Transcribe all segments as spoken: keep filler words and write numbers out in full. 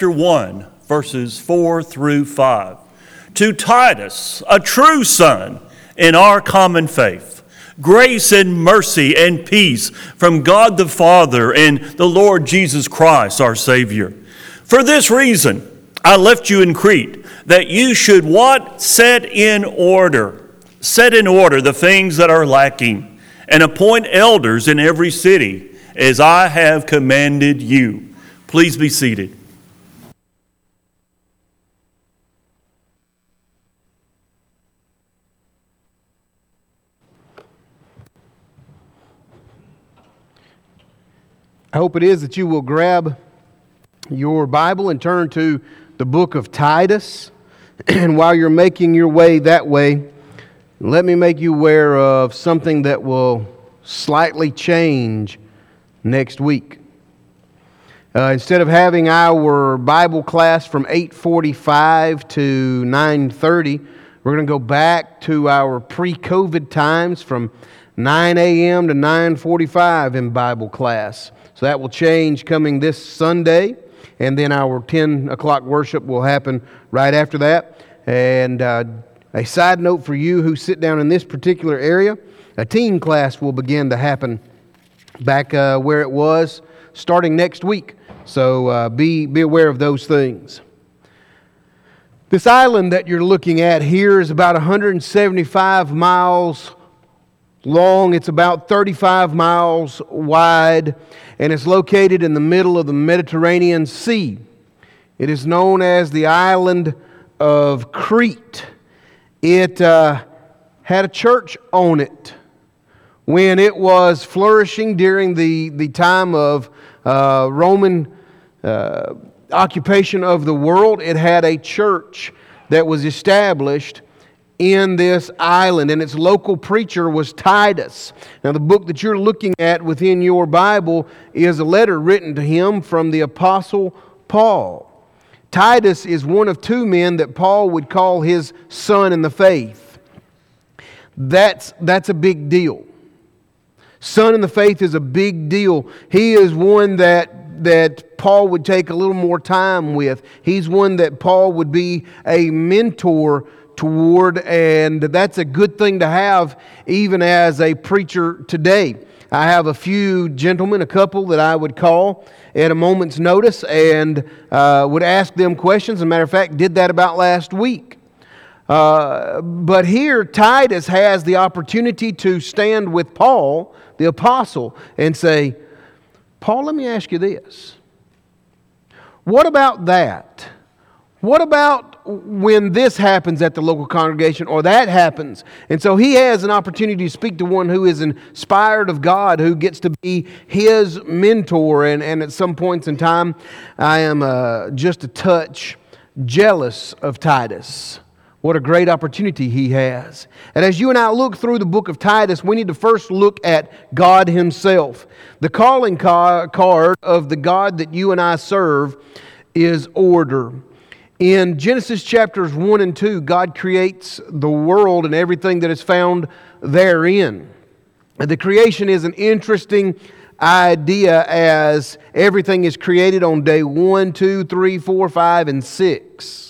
chapter one, verses four through five. To Titus, a true son in our common faith, grace and mercy and peace from God the Father and the Lord Jesus Christ, our Savior. For this reason, I left you in Crete, that you should what? Set in order. Set in order the things that are lacking, and appoint elders in every city, as I have commanded you. Please be seated. I hope it is that you will grab your Bible and turn to the book of Titus. And while you're making your way that way, let me make you aware of something that will slightly change next week. Uh, instead of having our Bible class from eight forty-five to nine thirty, we're going to go back to our pre-COVID times from nine a.m. to nine forty-five in Bible class. So that will change coming this Sunday, and then our ten o'clock worship will happen right after that. And uh, a side note for you who sit down in this particular area, a teen class will begin to happen back uh, where it was starting next week. So uh, be, be aware of those things. This island that you're looking at here is about one hundred seventy-five miles long. It's about thirty-five miles wide, and it's located in the middle of the Mediterranean Sea. It is known as the island of Crete. It uh, had a church on it when it was flourishing during the, the time of uh, Roman uh, occupation of the world. It had a church that was established in this island, and its local preacher was Titus. Now, the book that you're looking at within your Bible is a letter written to him from the Apostle Paul. Titus is one of two men that Paul would call his son in the faith. That's, that's a big deal. Son in the faith is a big deal. He is one that that Paul would take a little more time with. He's one that Paul would be a mentor toward, and that's a good thing to have even as a preacher today. I have a few gentlemen, a couple that I would call at a moment's notice and uh, would ask them questions. As a matter of fact, did that about last week. Uh, but here, Titus has the opportunity to stand with Paul, the apostle, and say, Paul, let me ask you this. What about that? What about when this happens at the local congregation or that happens? And so he has an opportunity to speak to one who is inspired of God, who gets to be his mentor. And, and at some points in time, I am uh, just a touch jealous of Titus. What a great opportunity he has. And as you and I look through the book of Titus, we need to first look at God himself. The calling card of the God that you and I serve is order. In Genesis chapters one and two, God creates the world and everything that is found therein. The creation is an interesting idea as everything is created on day one, two, three, four, five, and six.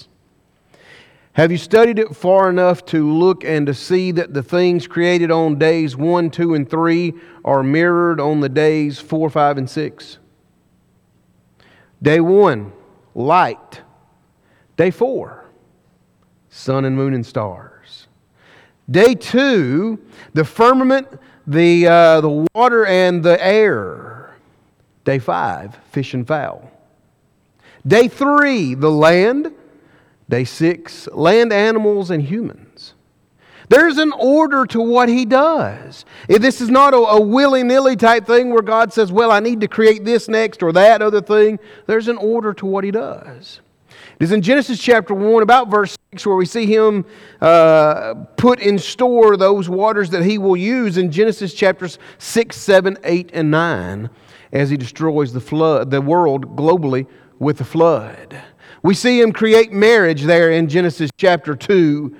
Have you studied it far enough to look and to see that the things created on days one, two, and three are mirrored on the days four, five, and six? Day one, light. Day four, sun and moon and stars. Day two, the firmament, the uh, the water and the air. Day five, fish and fowl. Day three, the land. Day six, land animals and humans. There's an order to what he does. If this is not a, a willy-nilly type thing where God says, well, I need to create this next or that other thing. There's an order to what he does. It is in Genesis chapter one, about verse six, where we see him uh, put in store those waters that he will use in Genesis chapters six, seven, eight, and nine as he destroys the flood, the world globally with the flood. We see him create marriage there in Genesis chapter two.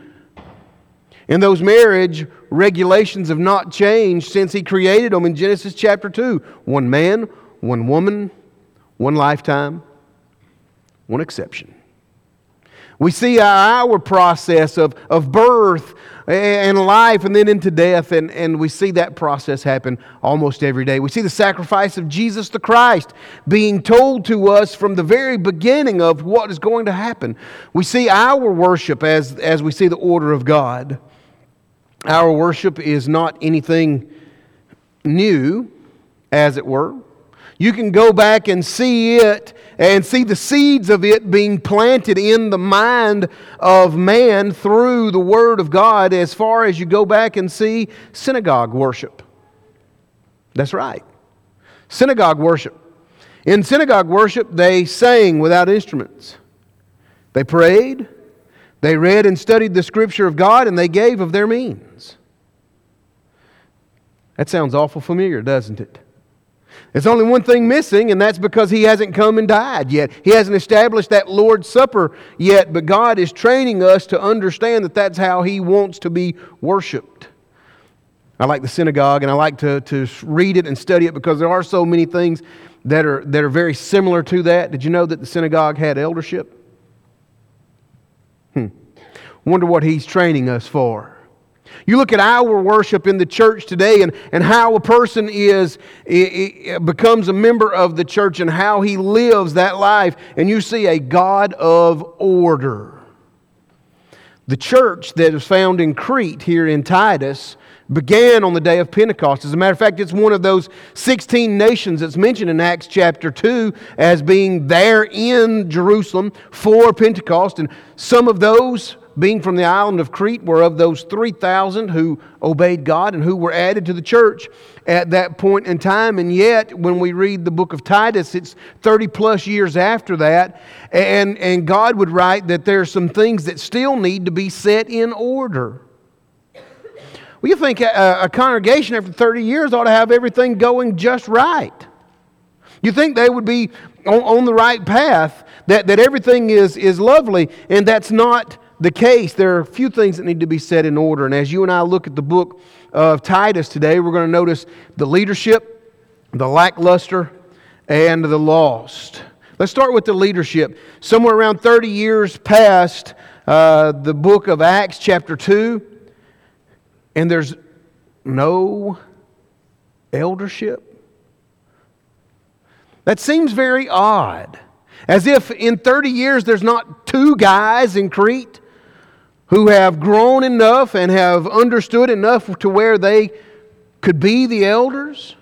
And those marriage regulations have not changed since he created them in Genesis chapter two. One man, one woman, one lifetime. one exception. We see our process of, of birth and life and then into death, and, and we see that process happen almost every day. We see the sacrifice of Jesus the Christ being told to us from the very beginning of what is going to happen. We see our worship as, as we see the order of God. Our worship is not anything new, as it were. You can go back and see it and see the seeds of it being planted in the mind of man through the Word of God as far as you go back and see synagogue worship. That's right. Synagogue worship. In synagogue worship, they sang without instruments. They prayed. They read and studied the Scripture of God, and they gave of their means. That sounds awful familiar, doesn't it? There's only one thing missing, and that's because He hasn't come and died yet. He hasn't established that Lord's Supper yet, but God is training us to understand that that's how He wants to be worshipped. I like the synagogue, and I like to, to read it and study it because there are so many things that are, that are very similar to that. Did you know that the synagogue had eldership? Hmm. Wonder what He's training us for. You look at our worship in the church today and, and how a person is it, it becomes a member of the church and how he lives that life. And you see a God of order. The church that is found in Crete here in Titus began on the day of Pentecost. As a matter of fact, it's one of those sixteen nations that's mentioned in Acts chapter two as being there in Jerusalem for Pentecost. And some of those, being from the island of Crete, were of those three thousand who obeyed God and who were added to the church at that point in time. And yet, when we read the book of Titus, it's thirty plus years after that. And, and God would write that there are some things that still need to be set in order. Well, you think a, a congregation after thirty years ought to have everything going just right. You think they would be on, on the right path, that, that everything is, is lovely, and that's not the case. There are a few things that need to be set in order. And as you and I look at the book of Titus today, we're going to notice the leadership, the lackluster, and the lost. Let's start with the leadership. Somewhere around thirty years past uh, the book of Acts chapter two, and there's no eldership. That seems very odd. As if in thirty years there's not two guys in Crete who have grown enough and have understood enough to where they could be the elders?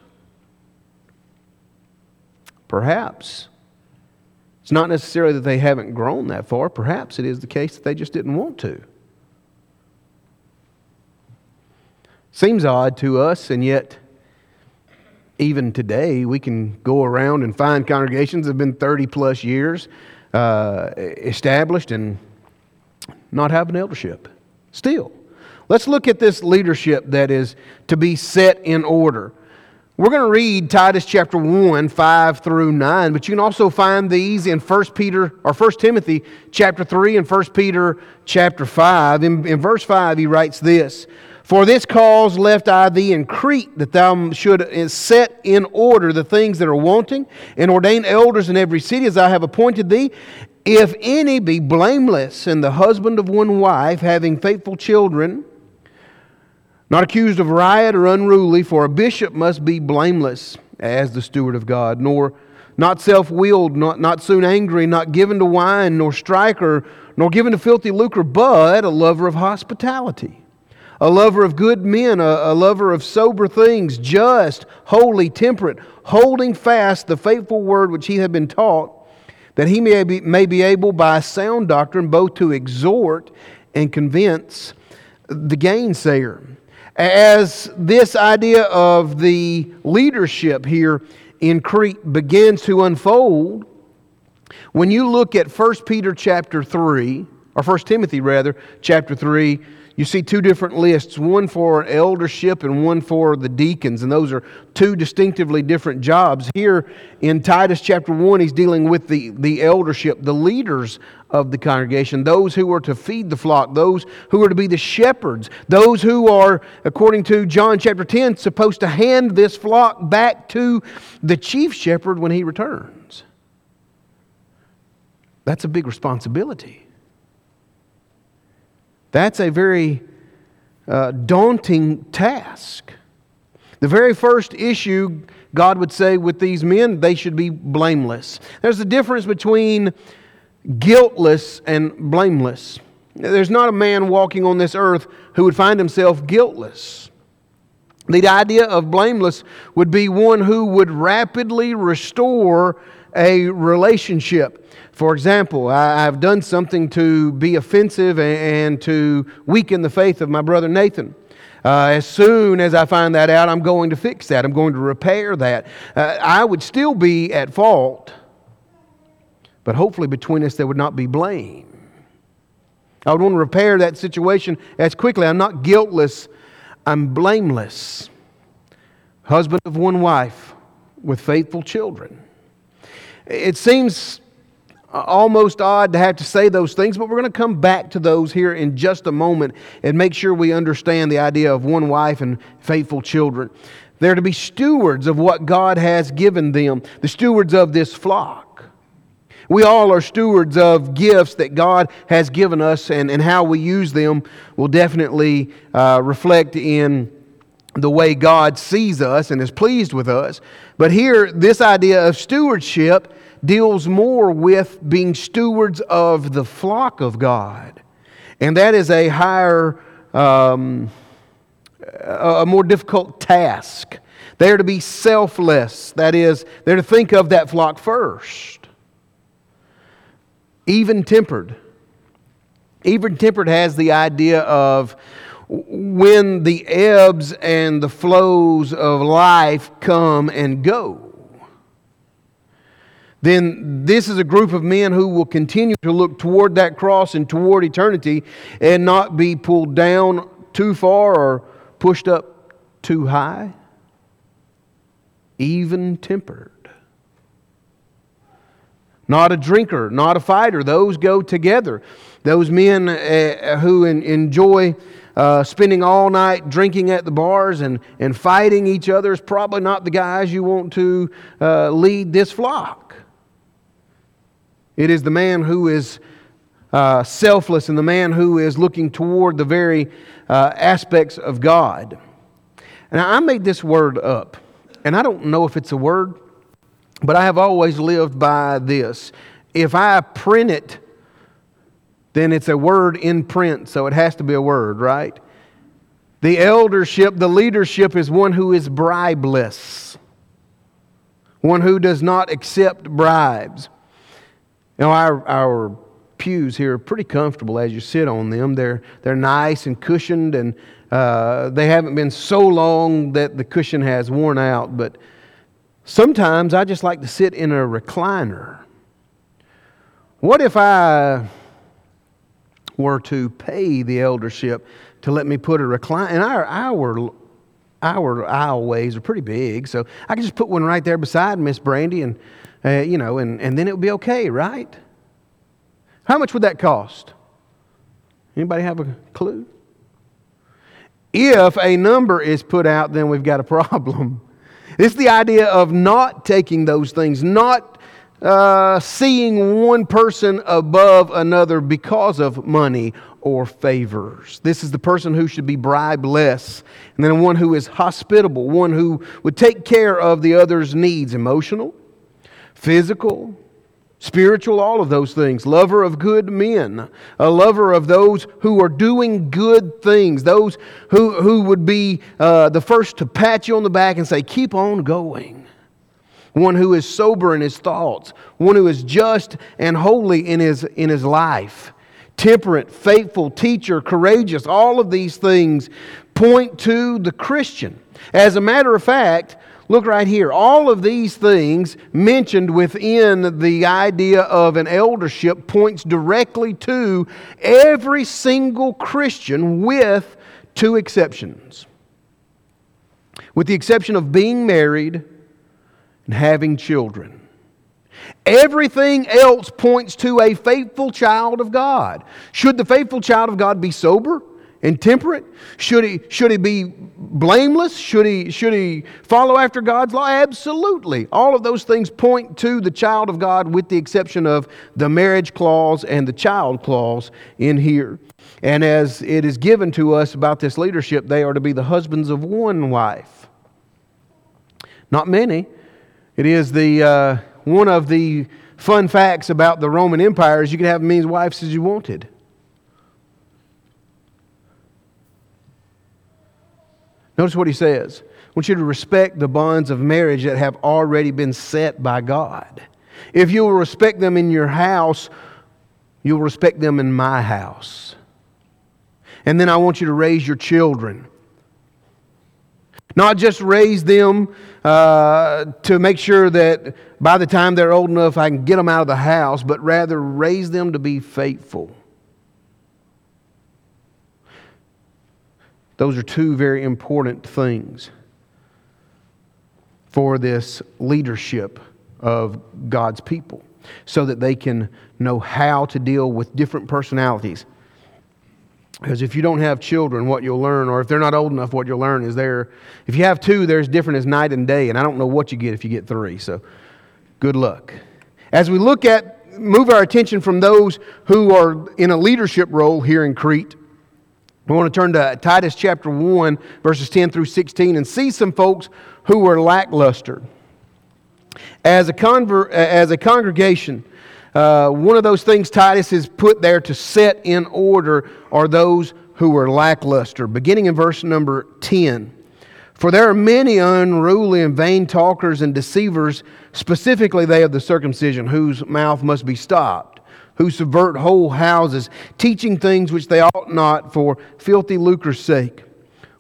Perhaps. It's not necessarily that they haven't grown that far. Perhaps it is the case that they just didn't want to. Seems odd to us, and yet even today we can go around and find congregations that have been thirty plus years uh, established and not having eldership. Still, let's look at this leadership that is to be set in order. We're going to read Titus chapter one, five through nine, but you can also find these in First Peter or First Timothy chapter three and First Peter chapter five. In, in verse five, he writes this: "For this cause left I thee in Crete, that thou should set in order the things that are wanting, and ordain elders in every city as I have appointed thee. If any be blameless, and the husband of one wife, having faithful children, not accused of riot or unruly, for a bishop must be blameless as the steward of God, nor not self-willed, not, not soon angry, not given to wine, nor striker, nor given to filthy lucre, but a lover of hospitality, a lover of good men, a, a lover of sober things, just, holy, temperate, holding fast the faithful word which he had been taught, that he may be, may be able by sound doctrine both to exhort and convince the gainsayer." As this idea of the leadership here in Crete begins to unfold, when you look at First Peter chapter three, or First Timothy rather, chapter three, you see two different lists, one for eldership and one for the deacons, and those are two distinctively different jobs. Here in Titus chapter one, he's dealing with the, the eldership, the leaders of the congregation, those who are to feed the flock, those who are to be the shepherds, those who are, according to John chapter ten, supposed to hand this flock back to the chief shepherd when he returns. That's a big responsibility. That's a very uh, daunting task. The very first issue, God would say with these men, they should be blameless. There's a difference between guiltless and blameless. There's not a man walking on this earth who would find himself guiltless. The idea of blameless would be one who would rapidly restore a relationship. For example, I've done something to be offensive and to weaken the faith of my brother Nathan. Uh, as soon as I find that out, I'm going to fix that. I'm going to repair that. Uh, I would still be at fault, but hopefully between us there would not be blame. I would want to repair that situation as quickly. I'm not guiltless, I'm blameless. Husband of one wife with faithful children. It seems almost odd to have to say those things, but we're going to come back to those here in just a moment and make sure we understand the idea of one wife and faithful children. They're to be stewards of what God has given them, the stewards of this flock. We all are stewards of gifts that God has given us, and, and how we use them will definitely uh, reflect in the way God sees us and is pleased with us. But here, this idea of stewardship deals more with being stewards of the flock of God. And that is a higher, um, a more difficult task. They are to be selfless. That is, they're to think of that flock first. Even-tempered. Even-tempered has the idea of when the ebbs and the flows of life come and go, then this is a group of men who will continue to look toward that cross and toward eternity and not be pulled down too far or pushed up too high. Even-tempered. Not a drinker, not a fighter. Those go together. Those men uh, who in, enjoy uh, spending all night drinking at the bars and, and fighting each other is probably not the guys you want to uh, lead this flock. It is the man who is uh, selfless and the man who is looking toward the very uh, aspects of God. Now, I made this word up, and I don't know if it's a word, but I have always lived by this. If I print it, then it's a word in print, so it has to be a word, right? The eldership, the leadership is one who is bribeless. One who does not accept bribes. Now, our, our pews here are pretty comfortable as you sit on them. They're, they're nice and cushioned, and uh, they haven't been so long that the cushion has worn out, but sometimes I just like to sit in a recliner. What if I were to pay the eldership to let me put a recliner? And our, our, our aisleways are pretty big, so I could just put one right there beside Miss Brandy, and uh, you know, and, and then it would be okay, right? How much would that cost? Anybody have a clue? If a number is put out, then we've got a problem. It's the idea of not taking those things, not uh, seeing one person above another because of money or favors. This is the person who should be bribeless, and then one who is hospitable, one who would take care of the other's needs, emotional, physical, spiritual, all of those things. Lover of good men, a lover of those who are doing good things, those who, who would be uh, the first to pat you on the back and say, keep on going. One who is sober in his thoughts, one who is just and holy in his, in his life. Temperate, faithful, teacher, courageous, all of these things point to the Christian. As a matter of fact, look right here. All of these things mentioned within the idea of an eldership points directly to every single Christian with two exceptions. With the exception of being married and having children. Everything else points to a faithful child of God. Should the faithful child of God be sober Intemperate? Should he, should he be blameless? Should he, should he follow after God's law? Absolutely. All of those things point to the child of God, with the exception of the marriage clause and the child clause in here. And as it is given to us about this leadership, they are to be the husbands of one wife. Not many. It is the uh, one of the fun facts about the Roman Empire is you could have as many wives as you wanted. Notice what he says. I want you to respect the bonds of marriage that have already been set by God. If you will respect them in your house, you'll respect them in my house. And then I want you to raise your children. Not just raise them uh, to make sure that by the time they're old enough I can get them out of the house, but rather raise them to be faithful. Those are two very important things for this leadership of God's people, so that they can know how to deal with different personalities. Because if you don't have children, what you'll learn, or if they're not old enough, what you'll learn is there. If you have two, they're as different as night and day, and I don't know what you get if you get three, so good luck. As we look at, move our attention from those who are in a leadership role here in Crete, we want to turn to Titus chapter one, verses ten through sixteen, and see some folks who were lackluster. As a conver- as a congregation, uh, one of those things Titus is put there to set in order are those who were lackluster. Beginning in verse number ten. For there are many unruly and vain talkers and deceivers, specifically they of the circumcision, whose mouth must be stopped, who subvert whole houses, teaching things which they ought not for filthy lucre's sake.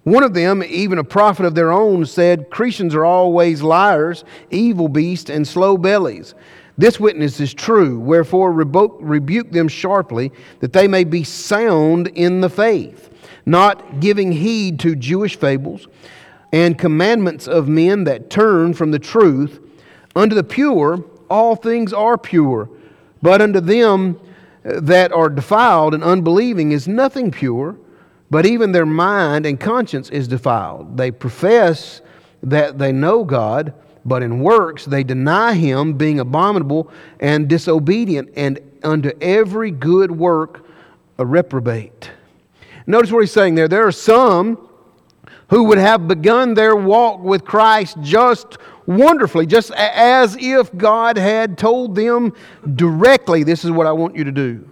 One of them, even a prophet of their own, said, Cretians are always liars, evil beasts, and slow bellies. This witness is true, wherefore rebuke them sharply, that they may be sound in the faith, not giving heed to Jewish fables and commandments of men that turn from the truth. Unto the pure, all things are pure, but unto them that are defiled and unbelieving is nothing pure, but even their mind and conscience is defiled. They profess that they know God, but in works they deny Him, being abominable and disobedient, and unto every good work a reprobate. Notice what he's saying there. There are some who would have begun their walk with Christ just wonderfully, just as if God had told them directly, this is what I want you to do.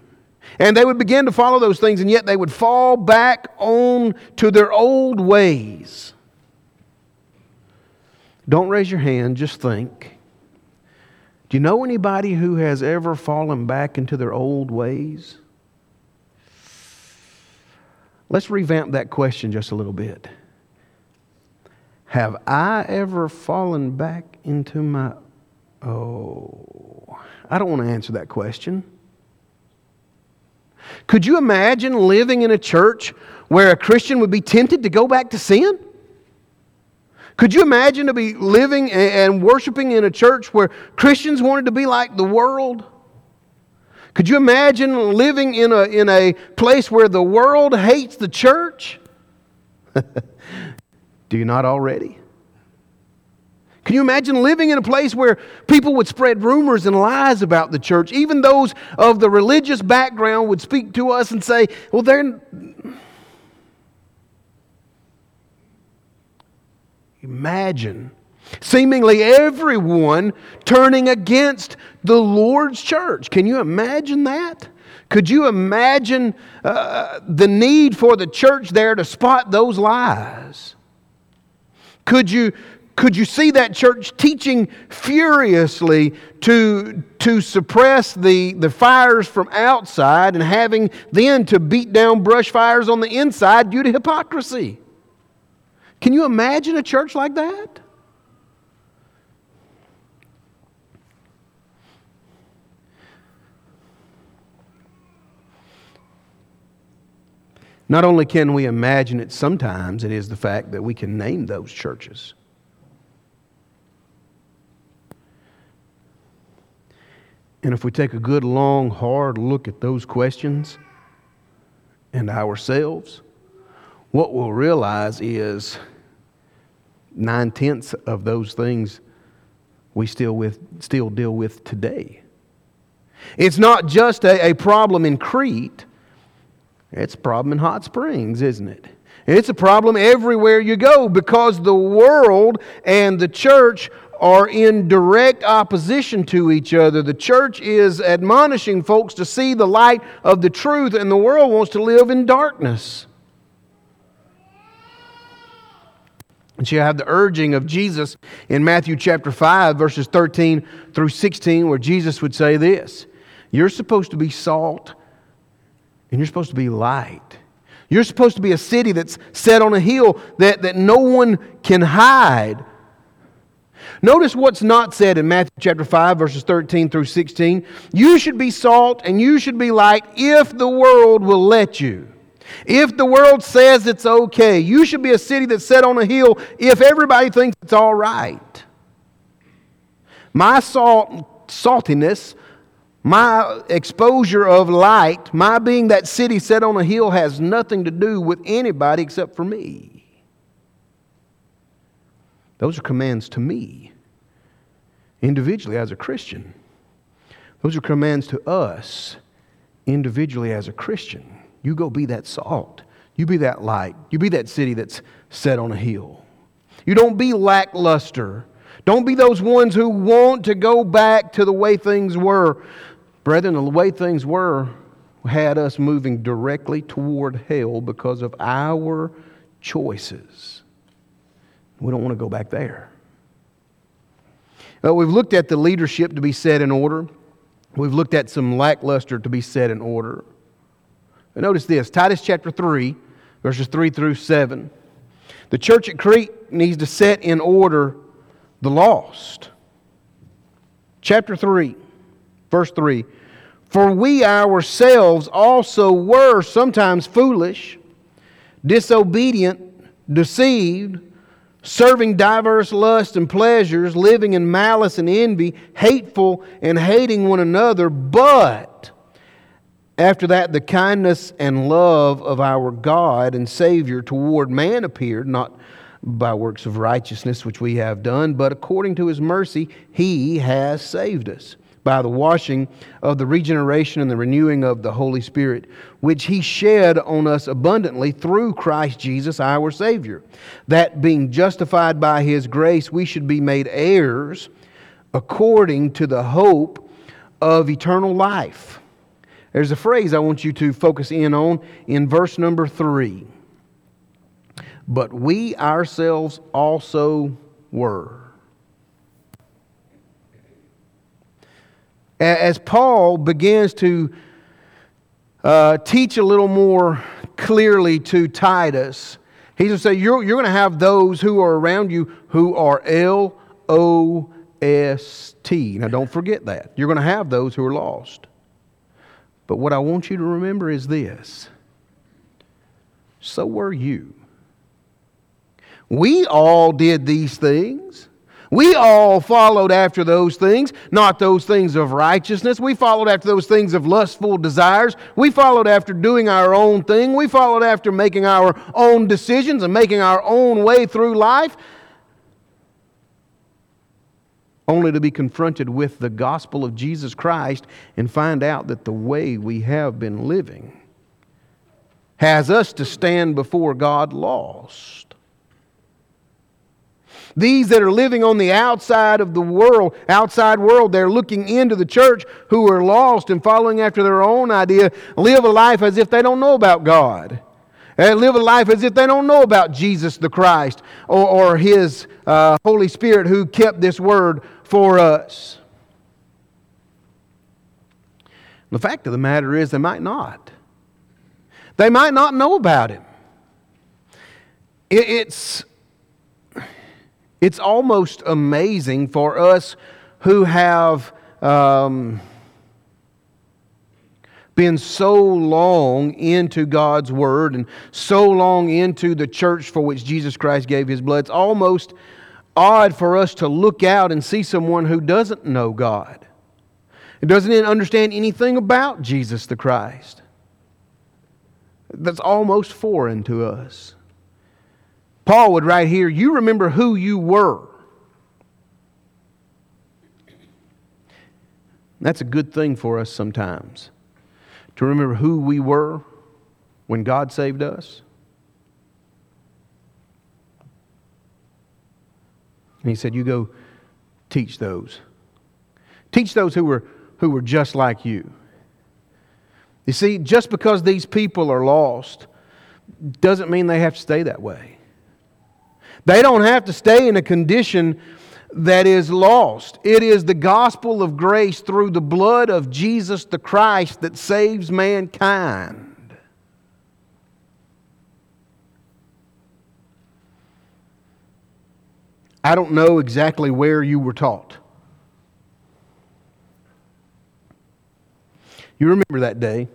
And they would begin to follow those things, and yet they would fall back on to their old ways. Don't raise your hand, just think. Do you know anybody who has ever fallen back into their old ways? Let's revamp that question just a little bit. Have I ever fallen back into my... Oh, I don't want to answer that question. Could you imagine living in a church where a Christian would be tempted to go back to sin? Could you imagine to be living and worshiping in a church where Christians wanted to be like the world? Could you imagine living in a, in a place where the world hates the church? Do you not already? Can you imagine living in a place where people would spread rumors and lies about the church? Even those of the religious background would speak to us and say, well, they're... Imagine seemingly everyone turning against the Lord's church. Can you imagine that? Could you imagine uh, the need for the church there to spot those lies? Could you, could you see that church teaching furiously to, to suppress the, the fires from outside and having then to beat down brush fires on the inside due to hypocrisy? Can you imagine a church like that? Not only can we imagine it, sometimes it is the fact that we can name those churches. And if we take a good, long, hard look at those questions and ourselves, what we'll realize is nine-tenths of those things we still with still deal with today. It's not just a, a problem in Crete. It's a problem in Hot Springs, isn't it? It's a problem everywhere you go because the world and the church are in direct opposition to each other. The church is admonishing folks to see the light of the truth, and the world wants to live in darkness. And you have the urging of Jesus in Matthew chapter five, verses thirteen through sixteen, where Jesus would say this: you're supposed to be salt, and you're supposed to be light. You're supposed to be a city that's set on a hill that, that no one can hide. Notice what's not said in Matthew chapter five, verses thirteen through sixteen. You should be salt and you should be light if the world will let you. If the world says it's okay. You should be a city that's set on a hill if everybody thinks it's all right. My salt, saltiness, my exposure of light, my being that city set on a hill has nothing to do with anybody except for me. Those are commands to me, individually as a Christian. Those are commands to us, individually as a Christian. You go be that salt. You be that light. You be that city that's set on a hill. You don't be lackluster. Don't be those ones who want to go back to the way things were. Brethren, the way things were had us moving directly toward hell because of our choices. We don't want to go back there. Well, we've looked at the leadership to be set in order. We've looked at some lackluster to be set in order. But notice this, Titus chapter three, verses three through seven. The church at Crete needs to set in order the lost. Chapter three, verse three. For we ourselves also were sometimes foolish, disobedient, deceived, serving diverse lusts and pleasures, living in malice and envy, hateful and hating one another. But after that, the kindness and love of our God and Savior toward man appeared, not by works of righteousness which we have done, but according to His mercy, He has saved us by the washing of the regeneration and the renewing of the Holy Spirit, which He shed on us abundantly through Christ Jesus our Savior, that being justified by His grace we should be made heirs according to the hope of eternal life. There's a phrase I want you to focus in on in verse number three. But we ourselves also were. As Paul begins to uh, teach a little more clearly to Titus, he's going to say, you're, you're going to have those who are around you who are L O S T. Now, don't forget that. You're going to have those who are lost. But what I want you to remember is this. So were you. We all did these things. We all followed after those things, not those things of righteousness. We followed after those things of lustful desires. We followed after doing our own thing. We followed after making our own decisions and making our own way through life, only to be confronted with the gospel of Jesus Christ and find out that the way we have been living has us to stand before God lost. These that are living on the outside of the world, outside world, they're looking into the church who are lost and following after their own idea, live a life as if they don't know about God. They live a life as if they don't know about Jesus the Christ or, or His uh, Holy Spirit who kept this word for us. The fact of the matter is they might not. They might not know about Him. It, it's... It's almost amazing for us who have um, been so long into God's Word and so long into the church for which Jesus Christ gave His blood. It's almost odd for us to look out and see someone who doesn't know God and doesn't understand anything about Jesus the Christ. that's almost foreign to us. Paul would write here, you remember who you were. That's a good thing for us sometimes, to remember who we were when God saved us. And he said, you go teach those. Teach those who were, who were just like you. You see, just because these people are lost doesn't mean they have to stay that way. They don't have to stay in a condition that is lost. It is the gospel of grace through the blood of Jesus the Christ that saves mankind. I don't know exactly where you were taught. You remember that day.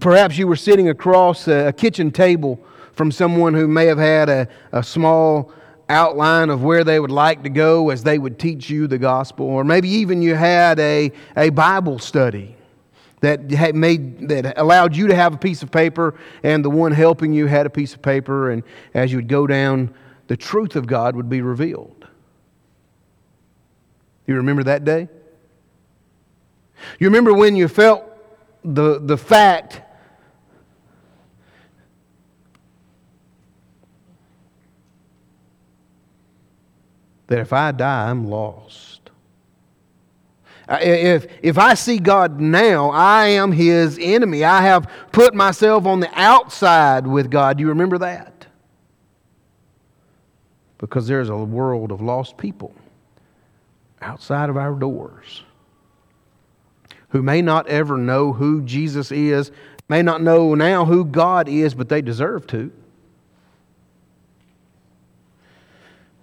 Perhaps you were sitting across a kitchen table from someone who may have had a, a small outline of where they would like to go as they would teach you the gospel. Or maybe even you had a, a Bible study that had made that allowed you to have a piece of paper, and the one helping you had a piece of paper, and as you would go down, the truth of God would be revealed. You remember that day? You remember when you felt the, the fact that if I die, I'm lost. If, if I see God now, I am His enemy. I have put myself on the outside with God. Do you remember that? Because there's a world of lost people outside of our doors who may not ever know who Jesus is, may not know now who God is, but they deserve to.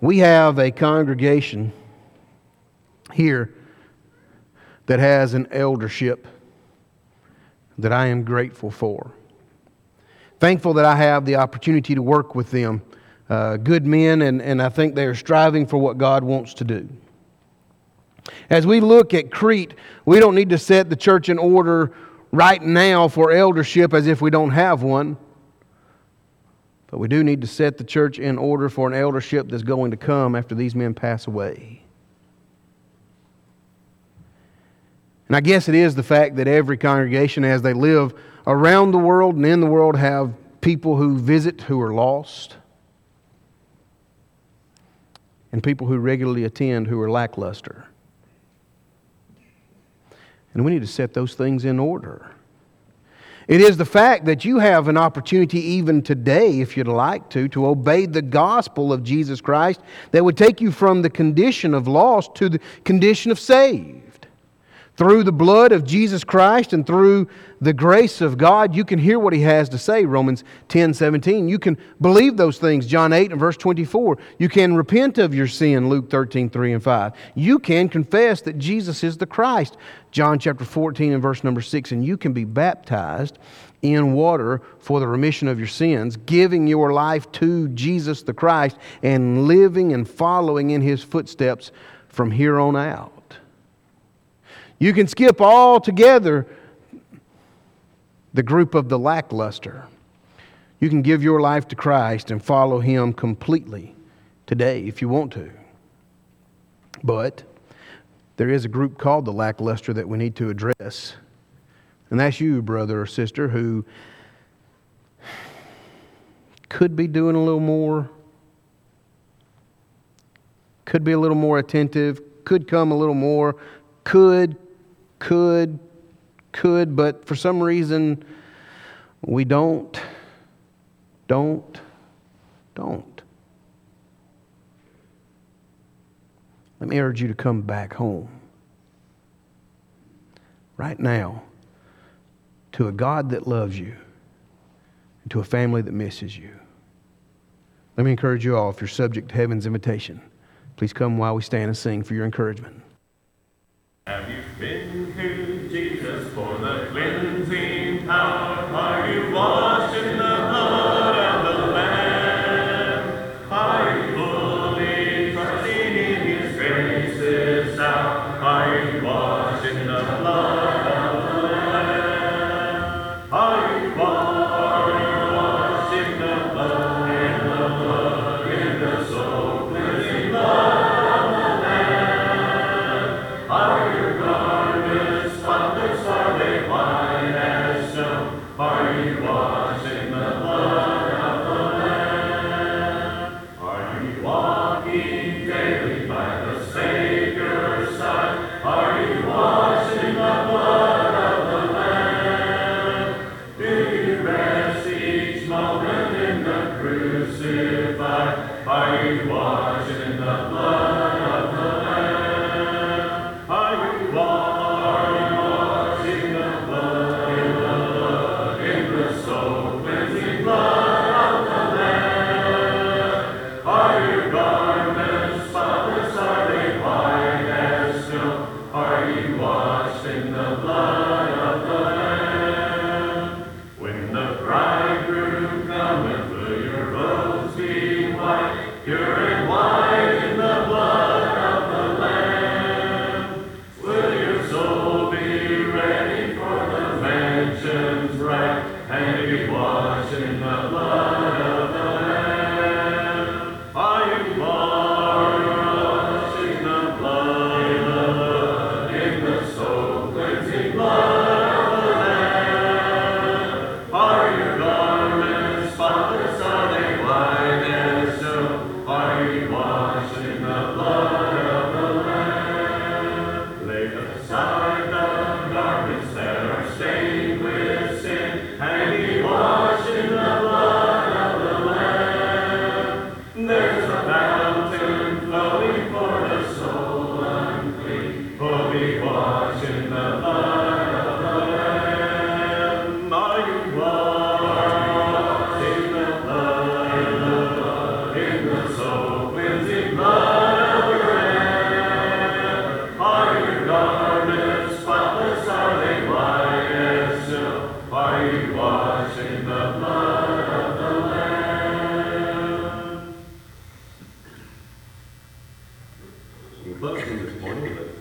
We have a congregation here that has an eldership that I am grateful for. Thankful that I have the opportunity to work with them. Uh, good men, and, and I think they are striving for what God wants to do. As we look at Crete, we don't need to set the church in order right now for eldership as if we don't have one. But we do need to set the church in order for an eldership that's going to come after these men pass away. And I guess it is the fact that every congregation, as they live around the world and in the world, have people who visit who are lost, and people who regularly attend who are lackluster. And we need to set those things in order. It is the fact that you have an opportunity even today, if you'd like to, to obey the gospel of Jesus Christ that would take you from the condition of lost to the condition of saved. Through the blood of Jesus Christ and through the grace of God, you can hear what He has to say, Romans ten seventeen. You can believe those things, John eight and verse twenty-four. You can repent of your sin, Luke thirteen, three and five. You can confess that Jesus is the Christ, John chapter fourteen and verse number six. And you can be baptized in water for the remission of your sins, giving your life to Jesus the Christ and living and following in His footsteps from here on out. You can skip altogether the group of the lackluster. You can give your life to Christ and follow Him completely today if you want to. But there is a group called the lackluster that we need to address. And that's you, brother or sister, who could be doing a little more, could be a little more attentive, could come a little more, could, could, could, but for some reason we don't, don't, don't. Let me urge you to come back home right now to a God that loves you and to a family that misses you. Let me encourage you all, if you're subject to heaven's invitation, please come while we stand and sing for your encouragement. Have you been to Jesus for the cleansing power? Are you washed in the blood of the Lamb? Are you fully trusting in His graces now? Are you washed in the blood of the Lamb? Are you washed? Closing this morning, but